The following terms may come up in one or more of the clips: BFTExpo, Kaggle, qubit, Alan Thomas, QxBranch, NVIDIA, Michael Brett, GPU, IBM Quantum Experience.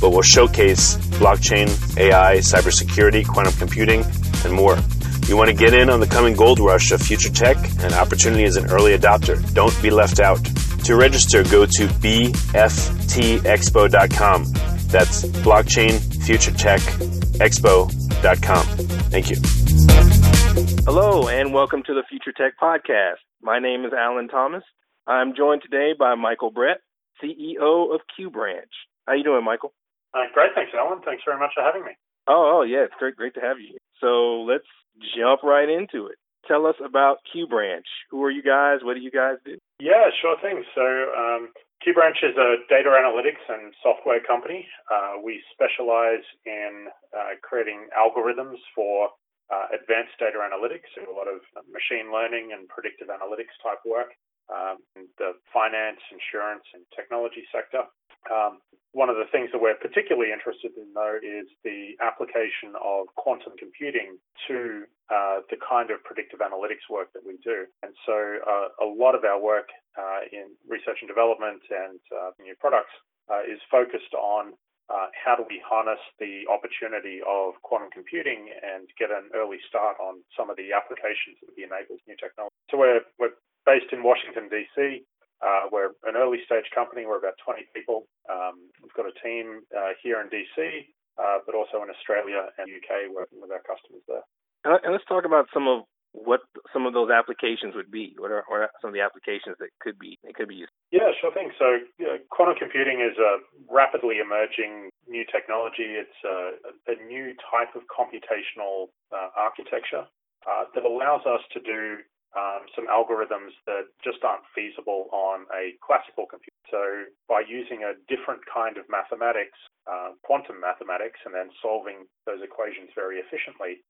but will showcase blockchain, AI, cybersecurity, quantum computing, and more. You want to get in on the coming gold rush of future tech and opportunity as an early adopter. Don't be left out. To register, go to BFTExpo.com. That's Blockchain Future Tech Expo.com. Thank you. Hello, and welcome to the Future Tech Podcast. My name is Alan Thomas. I'm joined today by Michael Brett, CEO of QxBranch. How you doing, Michael? Great, thanks, Alan. Thanks very much for having me. Oh yeah, it's great to have you here. So let's jump right into it. Tell us about QxBranch. Who are you guys? What do you guys do? Yeah, sure thing. So QxBranch is a data analytics and software company. We specialize in creating algorithms for advanced data analytics, so a lot of machine learning and predictive analytics type work in the finance, insurance, and technology sector. One of the things that we're particularly interested in, though, is the application of quantum computing to the kind of predictive analytics work that we do. And so a lot of our work in research and development and new products is focused on how do we harness the opportunity of quantum computing and get an early start on some of the applications that enables new technology. So we're based in Washington, D.C., we're an early stage company. We're about 20 people. We've got a team here in DC, but also in Australia and UK working with our customers there. And let's talk about some of what some of those applications would be. What are some of the applications that could be used? Yeah, sure thing. So quantum computing is a rapidly emerging new technology. It's a new type of computational architecture that allows us to do some algorithms that just aren't feasible on a classical computer. So by using a different kind of mathematics, quantum mathematics, and then solving those equations very efficiently,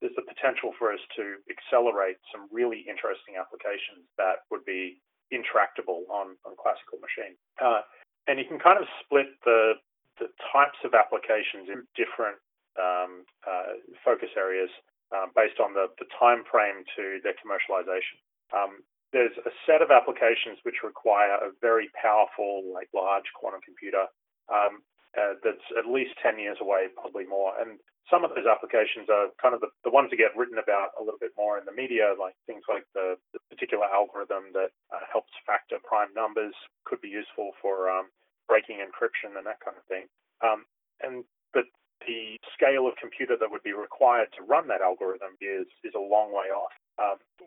there's the potential for us to accelerate some really interesting applications that would be intractable on classical machines. And you can kind of split the types of applications in different focus areas. Based on the time frame to their commercialization. There's a set of applications which require a very powerful, like large quantum computer that's at least 10 years away, probably more. And some of those applications are kind of the ones that get written about a little bit more in the media, like things like the particular algorithm that helps factor prime numbers, could be useful for breaking encryption and that kind of thing. But the scale of computer that would be required to run that algorithm is a long way off.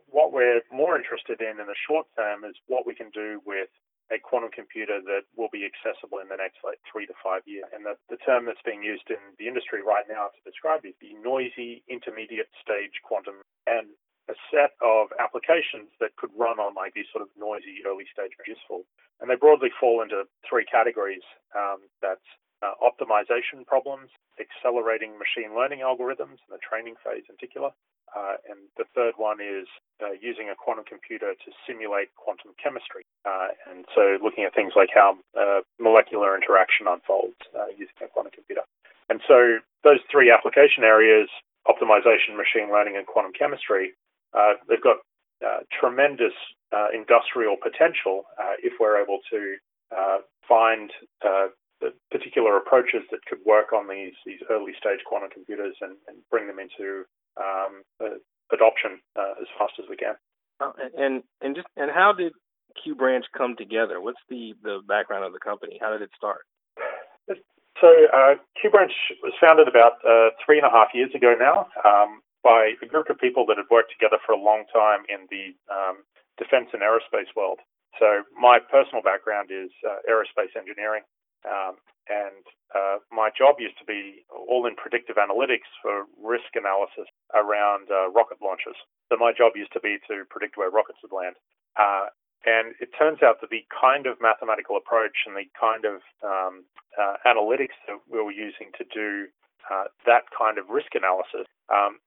What we're more interested in the short term is what we can do with a quantum computer that will be accessible in the next 3 to 5 years. And the term that's being used in the industry right now to describe it is the noisy intermediate stage quantum, and a set of applications that could run on these sort of noisy early stage useful. And they broadly fall into three categories. That's optimization problems, accelerating machine learning algorithms in the training phase in particular. And the third one is using a quantum computer to simulate quantum chemistry. And so looking at things like how molecular interaction unfolds using a quantum computer. And so those three application areas, optimization, machine learning, and quantum chemistry, they've got tremendous industrial potential if we're able to find the particular approaches that could work on these early stage quantum computers and bring them into adoption as fast as we can. And how did QBranch come together? What's the background of the company? How did it start? So QBranch was founded about 3.5 years ago now by a group of people that had worked together for a long time in the defense and aerospace world. So my personal background is aerospace engineering. And my job used to be all in predictive analytics for risk analysis around rocket launches. So my job used to be to predict where rockets would land. And it turns out that the kind of mathematical approach and the kind of analytics that we were using to do that kind of risk analysis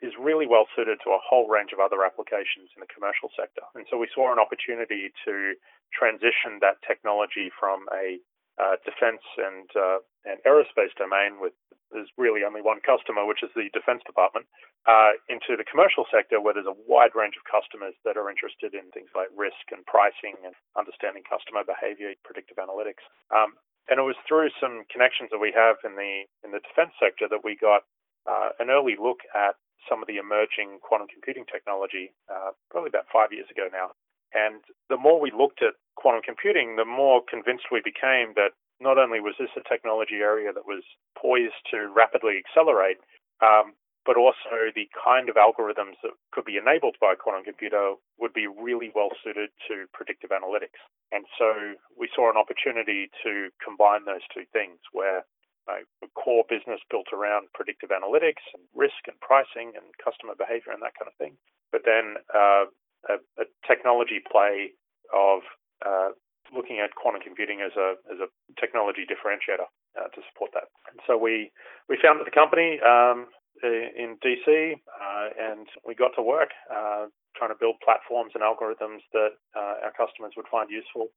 is really well suited to a whole range of other applications in the commercial sector. And so we saw an opportunity to transition that technology from a defense and aerospace domain with there's really only one customer, which is the Defense Department, into the commercial sector where there's a wide range of customers that are interested in things like risk and pricing and understanding customer behavior, predictive analytics. And it was through some connections that we have in the defense sector that we got an early look at some of the emerging quantum computing technology probably about 5 years ago now. And the more we looked at quantum computing, the more convinced we became that not only was this a technology area that was poised to rapidly accelerate, but also the kind of algorithms that could be enabled by a quantum computer would be really well suited to predictive analytics. And so we saw an opportunity to combine those two things where a core business built around predictive analytics and risk and pricing and customer behavior and that kind of thing. But then a technology play of looking at quantum computing as a technology differentiator to support that. And so we founded the company in DC and we got to work trying to build platforms and algorithms that our customers would find useful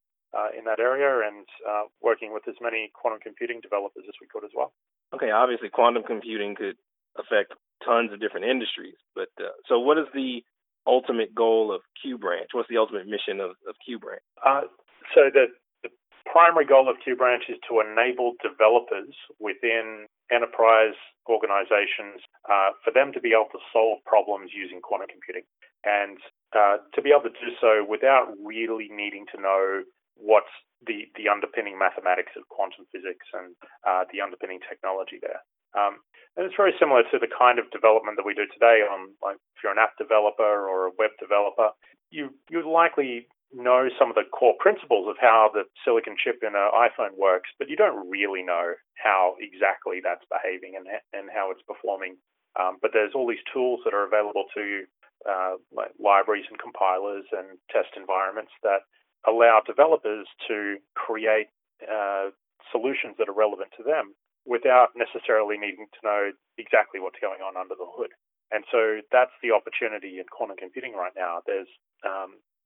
in that area, and working with as many quantum computing developers as we could as well. Okay, obviously quantum computing could affect tons of different industries, but so what is the ultimate goal of QBranch? What's the ultimate mission of QBranch? So the primary goal of QBranch is to enable developers within enterprise organizations for them to be able to solve problems using quantum computing, and to be able to do so without really needing to know what's the underpinning mathematics of quantum physics and the underpinning technology there. And it's very similar to the kind of development that we do today on, if you're an app developer or a web developer, you likely know some of the core principles of how the silicon chip in an iPhone works, but you don't really know how exactly that's behaving and how it's performing. But there's all these tools that are available to you, like libraries and compilers and test environments that allow developers to create solutions that are relevant to them, without necessarily needing to know exactly what's going on under the hood. And so that's the opportunity in quantum computing right now. There's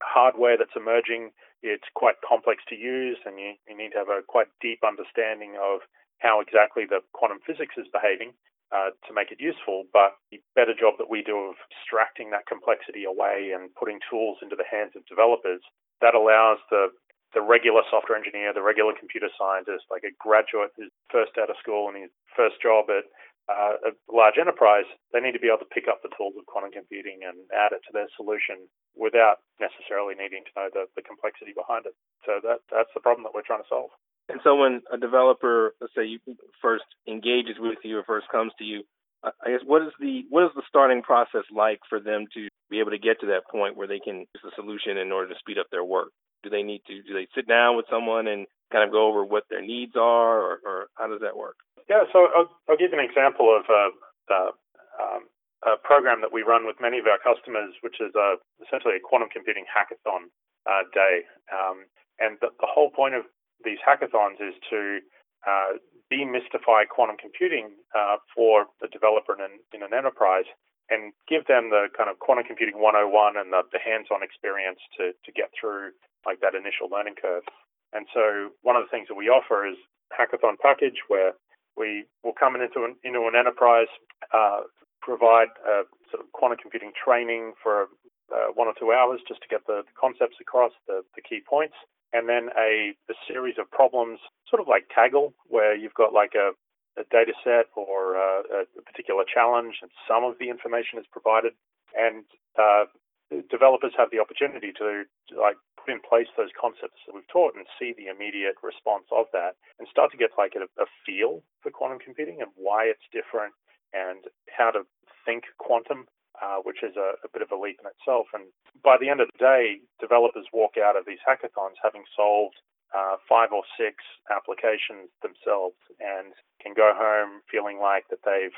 hardware that's emerging. It's quite complex to use, and you need to have a quite deep understanding of how exactly the quantum physics is behaving to make it useful. But the better job that we do of abstracting that complexity away and putting tools into the hands of developers, that allows the regular software engineer, the regular computer scientist, like a graduate who's first out of school and his first job at a large enterprise, they need to be able to pick up the tools of quantum computing and add it to their solution without necessarily needing to know the complexity behind it. So that's the problem that we're trying to solve. And so when a developer, let's say, first engages with you or first comes to you, I guess what is the starting process like for them to be able to get to that point where they can use the solution in order to speed up their work? Do they sit down with someone and kind of go over what their needs are, or how does that work? Yeah, so I'll give you an example of a program that we run with many of our customers, which is essentially a quantum computing hackathon day. And the whole point of these hackathons is to demystify quantum computing for a developer in an enterprise and give them the kind of quantum computing 101 and the hands-on experience to get through like that initial learning curve. And so one of the things that we offer is hackathon package, where we will come into an enterprise, provide a sort of quantum computing training for 1 or 2 hours just to get the concepts across, the key points, and then a series of problems, sort of like Kaggle, where you've got like a data set or a particular challenge, and some of the information is provided, and developers have the opportunity to like put in place those concepts that we've taught and see the immediate response of that, and start to get like a feel for quantum computing and why it's different and how to think quantum, which is a bit of a leap in itself. And by the end of the day, developers walk out of these hackathons having solved 5 or 6 applications themselves, and can go home feeling like that they've,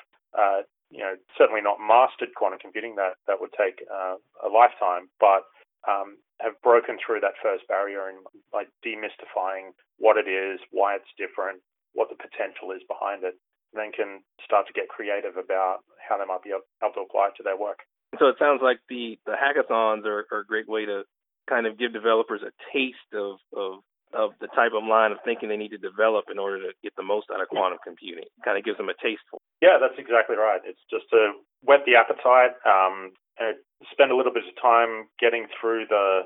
certainly not mastered quantum computing. That would take a lifetime, but have broken through that first barrier and like demystifying what it is, why it's different, what the potential is behind it. And then can start to get creative about how they might be able to apply it to their work. So it sounds like the hackathons are a great way to kind of give developers a taste of the type of line of thinking they need to develop in order to get the most out of quantum computing. It kind of gives them a taste for it. Yeah, that's exactly right. It's just to whet the appetite, and spend a little bit of time getting through the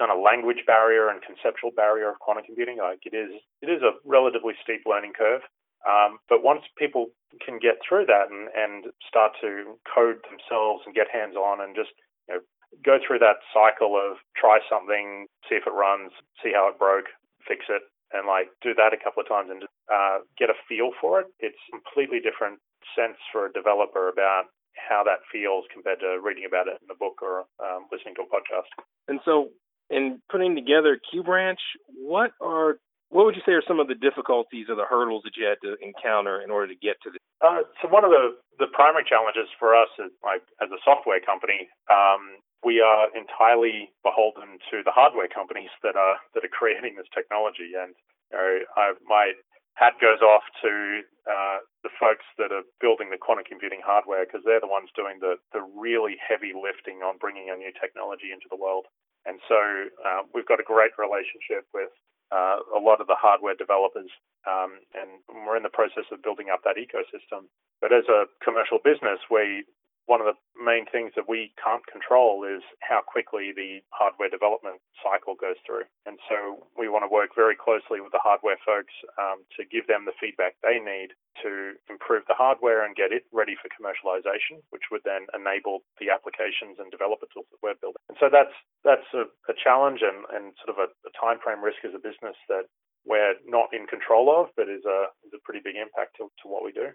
kind of language barrier and conceptual barrier of quantum computing. Like it is a relatively steep learning curve. But once people can get through that and start to code themselves and get hands-on and just go through that cycle of try something, see if it runs, see how it broke, fix it, and like do that a couple of times and just get a feel for it, it's a completely different sense for a developer about how that feels compared to reading about it in a book or listening to a podcast. And so in putting together QBranch, what would you say are some of the difficulties or the hurdles that you had to encounter in order to get to this? So one of the primary challenges for us is, like, as a software company, we are entirely beholden to the hardware companies that are creating this technology. And my hat goes off to the folks that are building the quantum computing hardware, because they're the ones doing the really heavy lifting on bringing a new technology into the world. And so we've got a great relationship with a lot of the hardware developers, and we're in the process of building up that ecosystem. But as a commercial business, one of the main things that we can't control is how quickly the hardware development cycle goes through. And so we want to work very closely with the hardware folks to give them the feedback they need to improve the hardware and get it ready for commercialization, which would then enable the applications and developer tools that we're building. And so that's a challenge and sort of a time frame risk as a business that we're not in control of, but is a pretty big impact to what we do.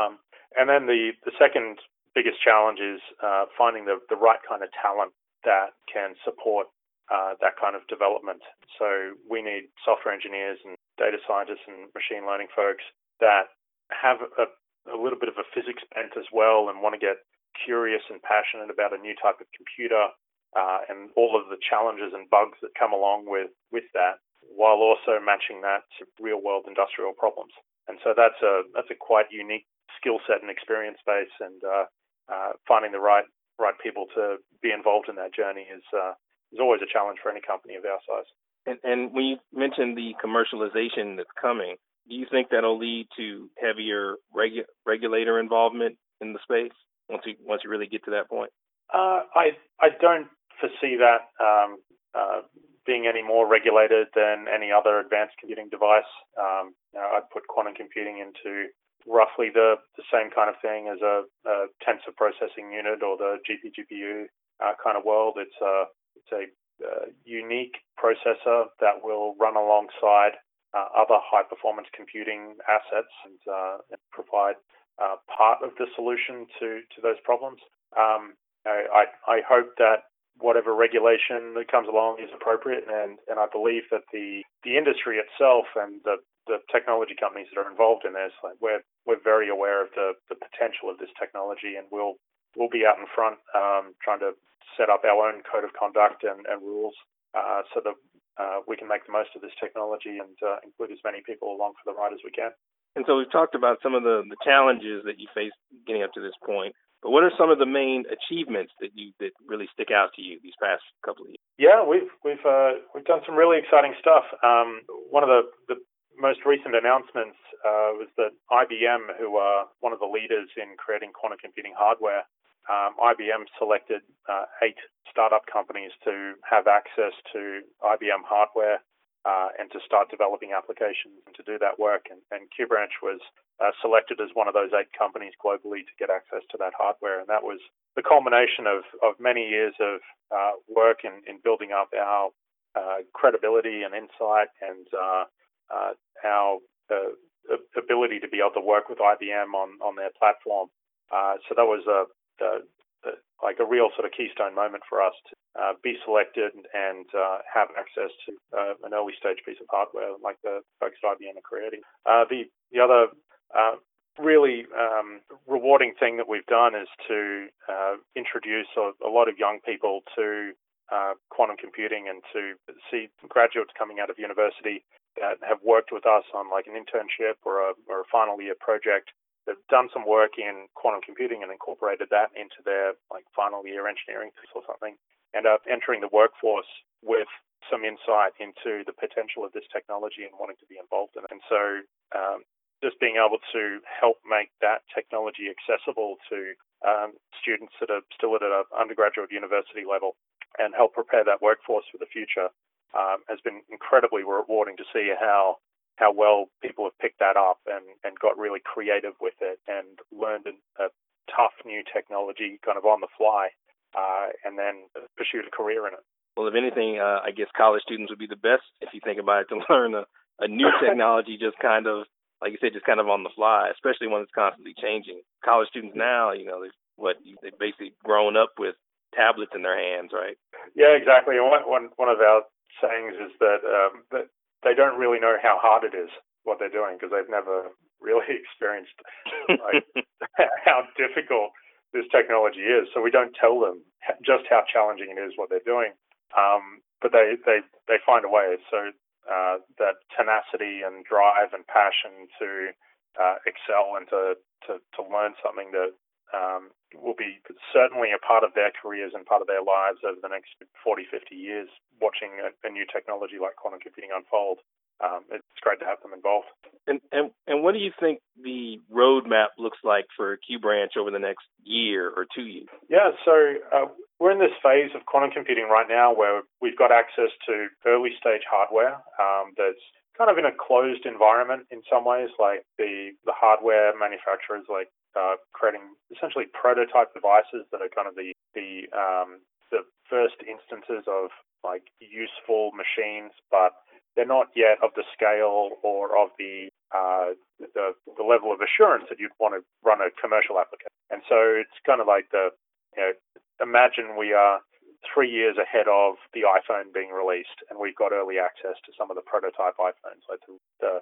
And then the second biggest challenge is finding the right kind of talent that can support that kind of development. So we need software engineers and data scientists and machine learning folks that have a little bit of a physics bent as well and want to get curious and passionate about a new type of computer and all of the challenges and bugs that come along with that, while also matching that to real-world industrial problems. And so that's a quite unique skill set and experience base, and finding the right people to be involved in that journey is always a challenge for any company of our size. And when you mentioned the commercialization that's coming, do you think that'll lead to heavier regulator involvement in the space once you really get to that point? I don't foresee that being any more regulated than any other advanced computing device. I'd put quantum computing into roughly the same kind of thing as a tensor processing unit or the GPU kind of world. It's a unique processor that will run alongside other high performance computing assets and provide part of the solution to those problems. I hope that whatever regulation that comes along is appropriate, and I believe that the industry itself and the technology companies that are involved in this, like we're very aware of the potential of this technology, and we'll be out in front trying to set up our own code of conduct and rules so that we can make the most of this technology and include as many people along for the ride as we can. And so we've talked about some of the challenges that you faced getting up to this point, but what are some of the main achievements that really stick out to you these past couple of years? Yeah, we've done some really exciting stuff. One of the most recent announcements was that IBM, who are one of the leaders in creating quantum computing hardware, IBM selected 8 startup companies to have access to IBM hardware and to start developing applications and to do that work. And QBranch was selected as one of those 8 companies globally to get access to that hardware. And that was the culmination of many years of work in building up our credibility and insight and our ability to be able to work with IBM on their platform. So that was a real sort of keystone moment for us to be selected and have access to an early stage piece of hardware like the folks at IBM are creating. The other really rewarding thing that we've done is to introduce a lot of young people to quantum computing and to see graduates coming out of university that have worked with us on like an internship or a final year project. They've done some work in quantum computing and incorporated that into their like final year engineering thesis or something, and are entering the workforce with some insight into the potential of this technology and wanting to be involved in it. And so just being able to help make that technology accessible to students that are still at an undergraduate university level and help prepare that workforce for the future has been incredibly rewarding to see how well people have picked that up and got really creative with it and learned a tough new technology kind of on the fly and then pursued a career in it. Well, if anything, I guess college students would be the best, if you think about it, to learn a new technology just kind of, like you said, just kind of on the fly, especially when it's constantly changing. College students now, you know, they've basically grown up with tablets in their hands, right? Yeah, exactly. And one of our sayings is that they don't really know how hard it is what they're doing because they've never really experienced like, how difficult this technology is. So we don't tell them just how challenging it is what they're doing, but they find a way. So that tenacity and drive and passion to excel and to learn something that will be certainly a part of their careers and part of their lives over the next 40, 50 years, watching a new technology like quantum computing unfold. It's great to have them involved. And what do you think the roadmap looks like for QBranch over the next year or 2 years? Yeah, so we're in this phase of quantum computing right now where we've got access to early stage hardware that's kind of in a closed environment in some ways, like the hardware manufacturers like creating essentially prototype devices that are kind of the first instances of like useful machines, but they're not yet of the scale or of the level of assurance that you'd want to run a commercial application. And so it's kind of like imagine we are 3 years ahead of the iPhone being released, and we've got early access to some of the prototype iPhones, like the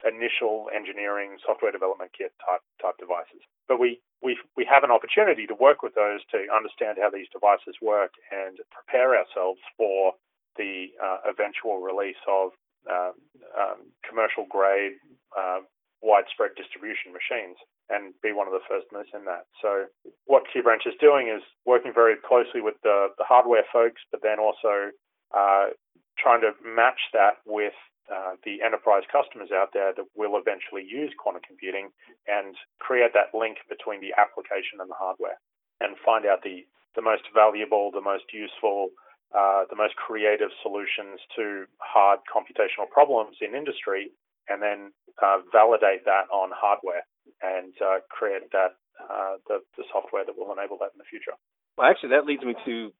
initial engineering software development kit type devices. But we have an opportunity to work with those to understand how these devices work and prepare ourselves for the eventual release of commercial grade widespread distribution machines and be one of the first moves in that. So what QBranch is doing is working very closely with the hardware folks, but then also trying to match that with the enterprise customers out there that will eventually use quantum computing and create that link between the application and the hardware and find out the most valuable, the most useful, the most creative solutions to hard computational problems in industry, and then validate that on hardware and create that the software that will enable that in the future. Well, actually, that leads me to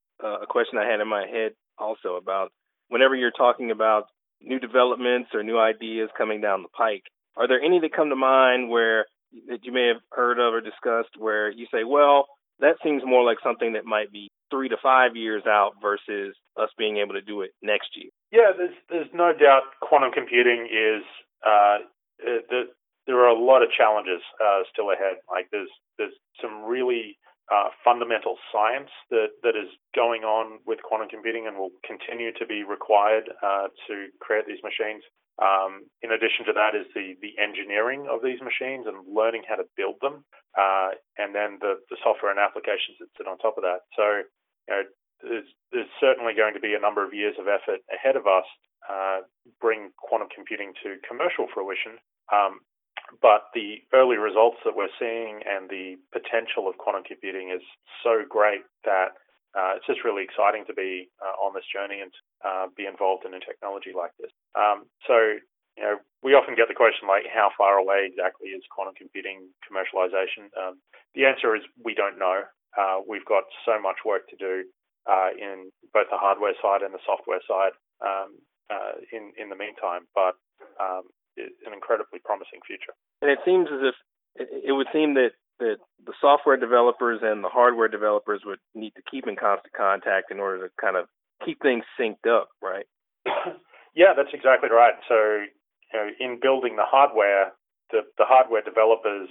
a question I had in my head also about whenever you're talking about new developments or new ideas coming down the pike, are there any that come to mind where that you may have heard of or discussed where you say, well, that seems more like something that might be 3 to 5 years out versus us being able to do it next year? Yeah, there's no doubt quantum computing is there are a lot of challenges still ahead. Like there's some really fundamental science that is going on with quantum computing and will continue to be required to create these machines. In addition to that is the engineering of these machines and learning how to build them, and then the software and applications that sit on top of that. So there's certainly going to be a number of years of effort ahead of us bring quantum computing to commercial fruition. But the early results that we're seeing and the potential of quantum computing is so great that it's just really exciting to be on this journey and be involved in a technology like this. So we often get the question, like, how far away exactly is quantum computing commercialization? The answer is we don't know. We've got so much work to do in both the hardware side and the software side in the meantime, but it's an incredibly promising future. And it seems as if it would seem that the software developers and the hardware developers would need to keep in constant contact in order to kind of keep things synced up, right? Yeah, that's exactly right. So, in building the hardware, the hardware developers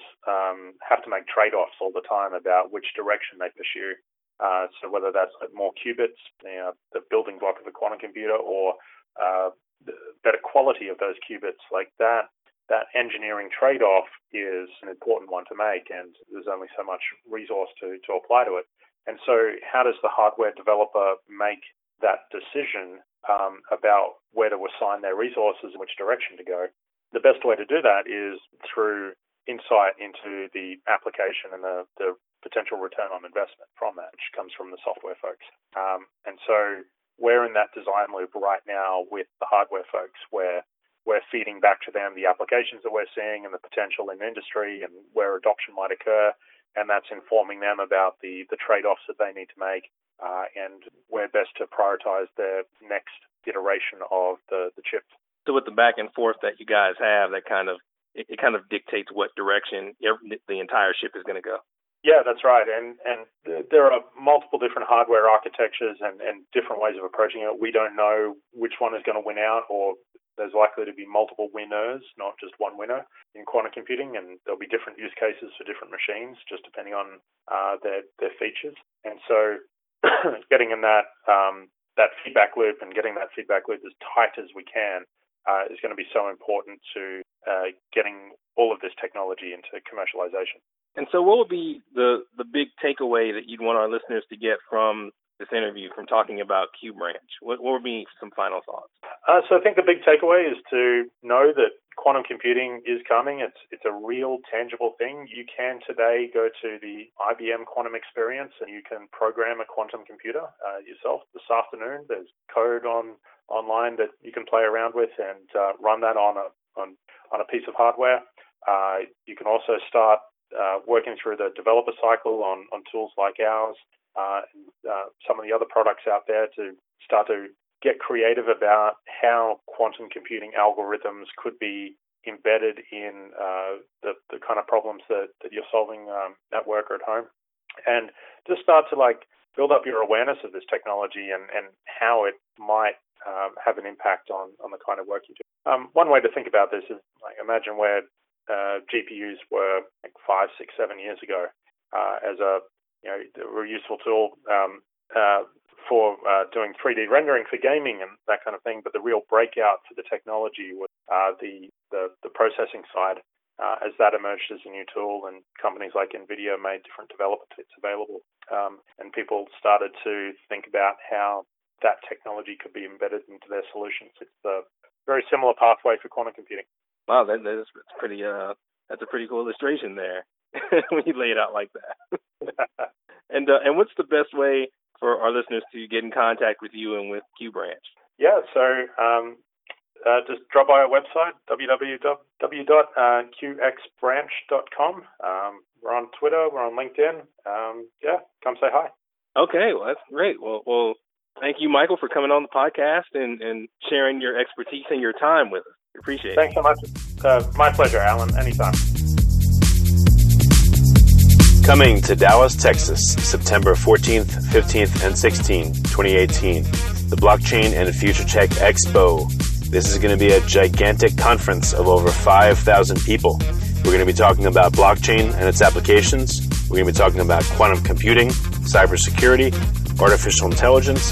have to make trade-offs all the time about which direction they pursue. So whether that's more qubits, the building block of the quantum computer, or the better quality of those qubits, like that engineering trade-off is an important one to make, and there's only so much resource to apply to it. And so how does the hardware developer make that decision about where to assign their resources and which direction to go? The best way to do that is through insight into the application and the potential return on investment from that, which comes from the software folks. And so we're in that design loop right now with the hardware folks, where we're feeding back to them the applications that we're seeing and the potential in industry and where adoption might occur. And that's informing them about the trade-offs that they need to make and where best to prioritize their next iteration of the chip. So with the back and forth that you guys have, that kind of it kind of dictates what direction the entire chip is going to go. Yeah, that's right. And there are multiple different hardware architectures and different ways of approaching it. We don't know which one is going to win out, or there's likely to be multiple winners, not just one winner in quantum computing. And there'll be different use cases for different machines, just depending on their features. And so getting in that feedback loop and getting that feedback loop as tight as we can is going to be so important to getting all of this technology into commercialization. And so what would be the big takeaway that you'd want our listeners to get from this interview, from talking about QxBranch? What would be some final thoughts? So I think the big takeaway is to know that quantum computing is coming. It's a real, tangible thing. You can today go to the IBM Quantum Experience and you can program a quantum computer yourself this afternoon. There's code online that you can play around with and run that on a piece of hardware. You can also start working through the developer cycle on tools like ours, some of the other products out there, to start to get creative about how quantum computing algorithms could be embedded in the kind of problems that you're solving at work or at home. And just start to build up your awareness of this technology and how it might have an impact on the kind of work you do. One way to think about this is imagine where GPUs were 5, 6, 7 years ago as a were a useful tool for doing 3D rendering for gaming and that kind of thing. But the real breakout for the technology was the processing side as that emerged as a new tool, and companies like NVIDIA made different developer kits available, and people started to think about how that technology could be embedded into their solutions. It's a very similar pathway for quantum computing. Wow, that's a pretty cool illustration there when you lay it out like that. And what's the best way for our listeners to get in contact with you and with QxBranch? Yeah, so just drop by our website, www.qxbranch.com. We're on Twitter, we're on LinkedIn. Come say hi. Okay, well, that's great. Well, thank you, Michael, for coming on the podcast and sharing your expertise and your time with us. Appreciate it. Thanks so much. My pleasure, Alan. Anytime. Coming to Dallas, Texas, September 14th, 15th, and 16th, 2018, the Blockchain and Future Tech Expo. This is going to be a gigantic conference of over 5,000 people. We're going to be talking about blockchain and its applications. We're going to be talking about quantum computing, cybersecurity, artificial intelligence,